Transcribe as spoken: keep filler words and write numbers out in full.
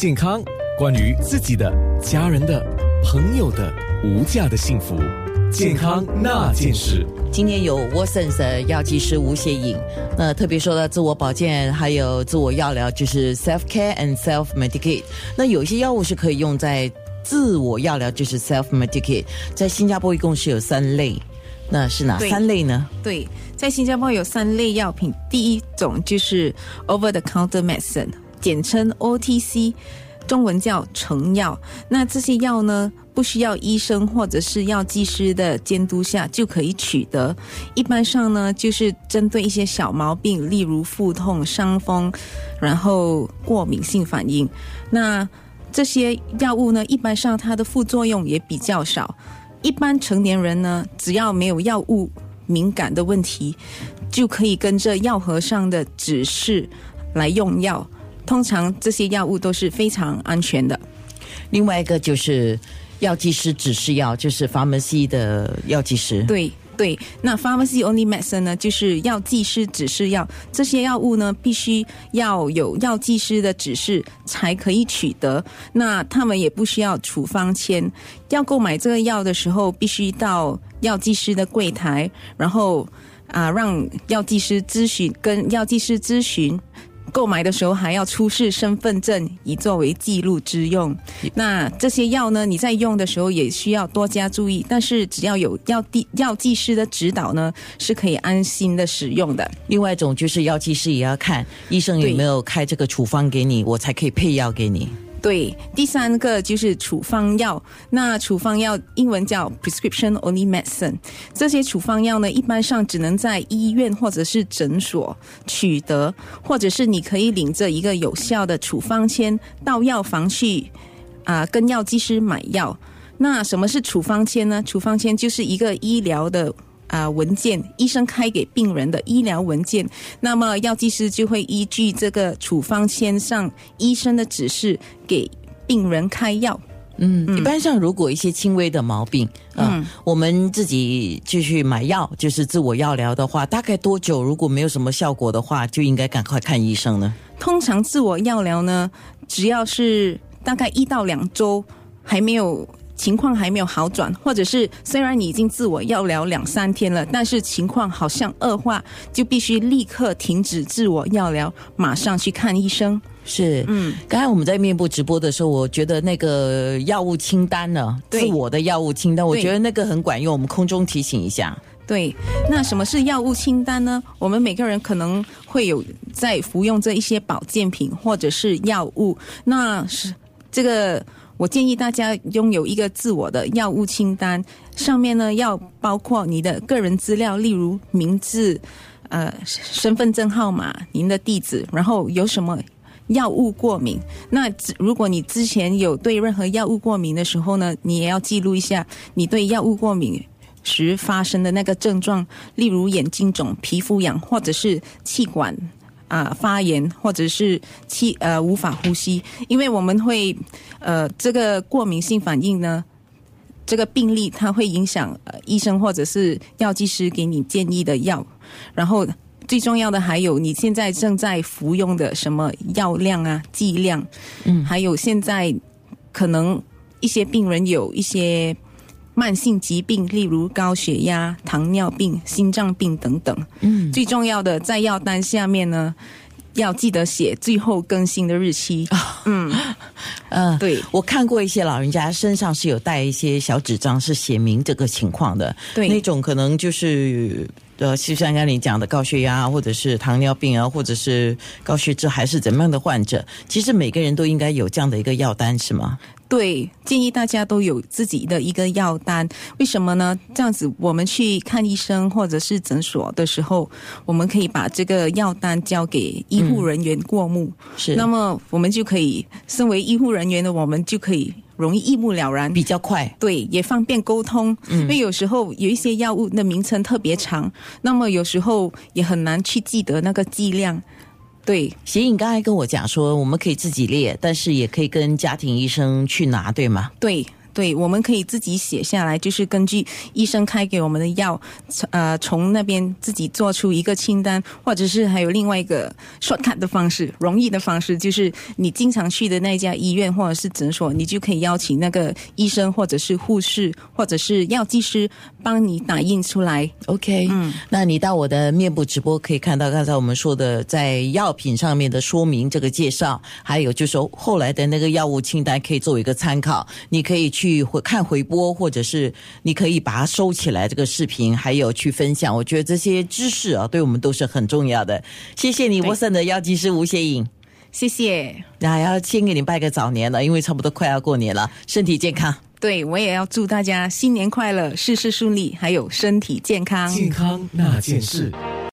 健康，关于自己的、家人的、朋友的无价的幸福。健康那件事，今天有 Watsons 药剂师吴协颖，那特别说到自我保健还有自我药疗，就是 self care and self medicate。 那有一些药物是可以用在自我药疗，就是 self medicate。 在新加坡一共是有三类，那是哪三类呢？ 对, 对在新加坡有三类药品。第一种就是 over the counter medicine， 简称 O T C， 中文叫成药。那这些药呢，不需要医生或者是药剂师的监督下就可以取得。一般上呢，就是针对一些小毛病，例如腹痛、伤风，然后过敏性反应。那这些药物呢，一般上它的副作用也比较少。一般成年人呢，只要没有药物敏感的问题，就可以跟着药盒上的指示来用药。通常这些药物都是非常安全的。另外一个就是药剂师指示药，就是 pharmacy 的药剂师。对对，那 pharmacy only medicine 呢，就是药剂师指示药。这些药物呢，必须要有药剂师的指示才可以取得。那他们也不需要处方签。要购买这个药的时候，必须到药剂师的柜台，然后啊，让药剂师咨询，跟药剂师咨询。购买的时候还要出示身份证，以作为记录之用。那这些药呢，你在用的时候也需要多加注意，但是只要有药剂药剂师的指导呢，是可以安心的使用的。另外一种就是药剂师也要看医生有没有开这个处方给你，我才可以配药给你。对，第三个就是处方药。那处方药英文叫 prescription only medicine。 这些处方药呢，一般上只能在医院或者是诊所取得，或者是你可以领着一个有效的处方签到药房去啊、呃，跟药剂师买药。那什么是处方签呢？处方签就是一个医疗的啊，文件，医生开给病人的医疗文件。那么药剂师就会依据这个处方签上医生的指示给病人开药。嗯，一般上如果一些轻微的毛病，呃、嗯，我们自己就去买药，就是自我药疗的话，大概多久？如果没有什么效果的话，就应该赶快看医生呢？通常自我药疗呢，只要是大概一到两周还没有。情况还没有好转，或者是虽然你已经自我药疗两三天了，但是情况好像恶化，就必须立刻停止自我药疗，马上去看医生。是，嗯，刚才我们在面部直播的时候，我觉得那个药物清单呢，自我的药物清单，我觉得那个很管用，我们空中提醒一下。对，那什么是药物清单呢？我们每个人可能会有在服用这一些保健品或者是药物，那是这个。我建议大家拥有一个自我的药物清单，上面呢要包括你的个人资料，例如名字、呃、身份证号码、您的地址，然后有什么药物过敏。那如果你之前有对任何药物过敏的时候呢，你也要记录一下你对药物过敏时发生的那个症状，例如眼睛肿、皮肤痒，或者是气管啊、发炎，或者是气呃无法呼吸。因为我们会呃这个过敏性反应呢，这个病例它会影响、呃、医生或者是药剂师给你建议的药。然后最重要的还有你现在正在服用的什么药量啊、剂量，嗯，还有现在可能一些病人有一些慢性疾病，例如高血压、糖尿病、心脏病等等。嗯，最重要的在药单下面呢，要记得写最后更新的日期。哦、嗯嗯、呃，对，我看过一些老人家身上是有带一些小纸张，是写明这个情况的。对，那种可能就是呃，就像刚才你讲的高血压，或者是糖尿病啊，或者是高血脂还是怎么样的患者，其实每个人都应该有这样的一个药单，是吗？对，建议大家都有自己的一个药单。为什么呢？这样子我们去看医生或者是诊所的时候，我们可以把这个药单交给医护人员过目。嗯、是，那么我们就可以，身为医护人员的我们就可以容易一目了然，比较快。对，也方便沟通。嗯，因为有时候有一些药物的名称特别长，那么有时候也很难去记得那个剂量。对，协颖刚才跟我讲说我们可以自己列，但是也可以跟家庭医生去拿，对吗？对，对，我们可以自己写下来，就是根据医生开给我们的药，呃，从那边自己做出一个清单，或者是还有另外一个 shortcut 的方式，容易的方式，就是你经常去的那家医院或者是诊所，你就可以邀请那个医生或者是护士或者是药剂师帮你打印出来。 OK、嗯、那你到我的面部直播可以看到刚才我们说的在药品上面的说明这个介绍，还有就是后来的那个药物清单可以作为一个参考，你可以去看回播，或者是你可以把它收起来这个视频，还有去分享。我觉得这些知识啊，对我们都是很重要的。谢谢你，沃森的药剂师吴协颖，谢谢。那要先给你拜个早年了，因为差不多快要过年了，身体健康。对，我也要祝大家新年快乐，事事顺利，还有身体健康。健康那件事。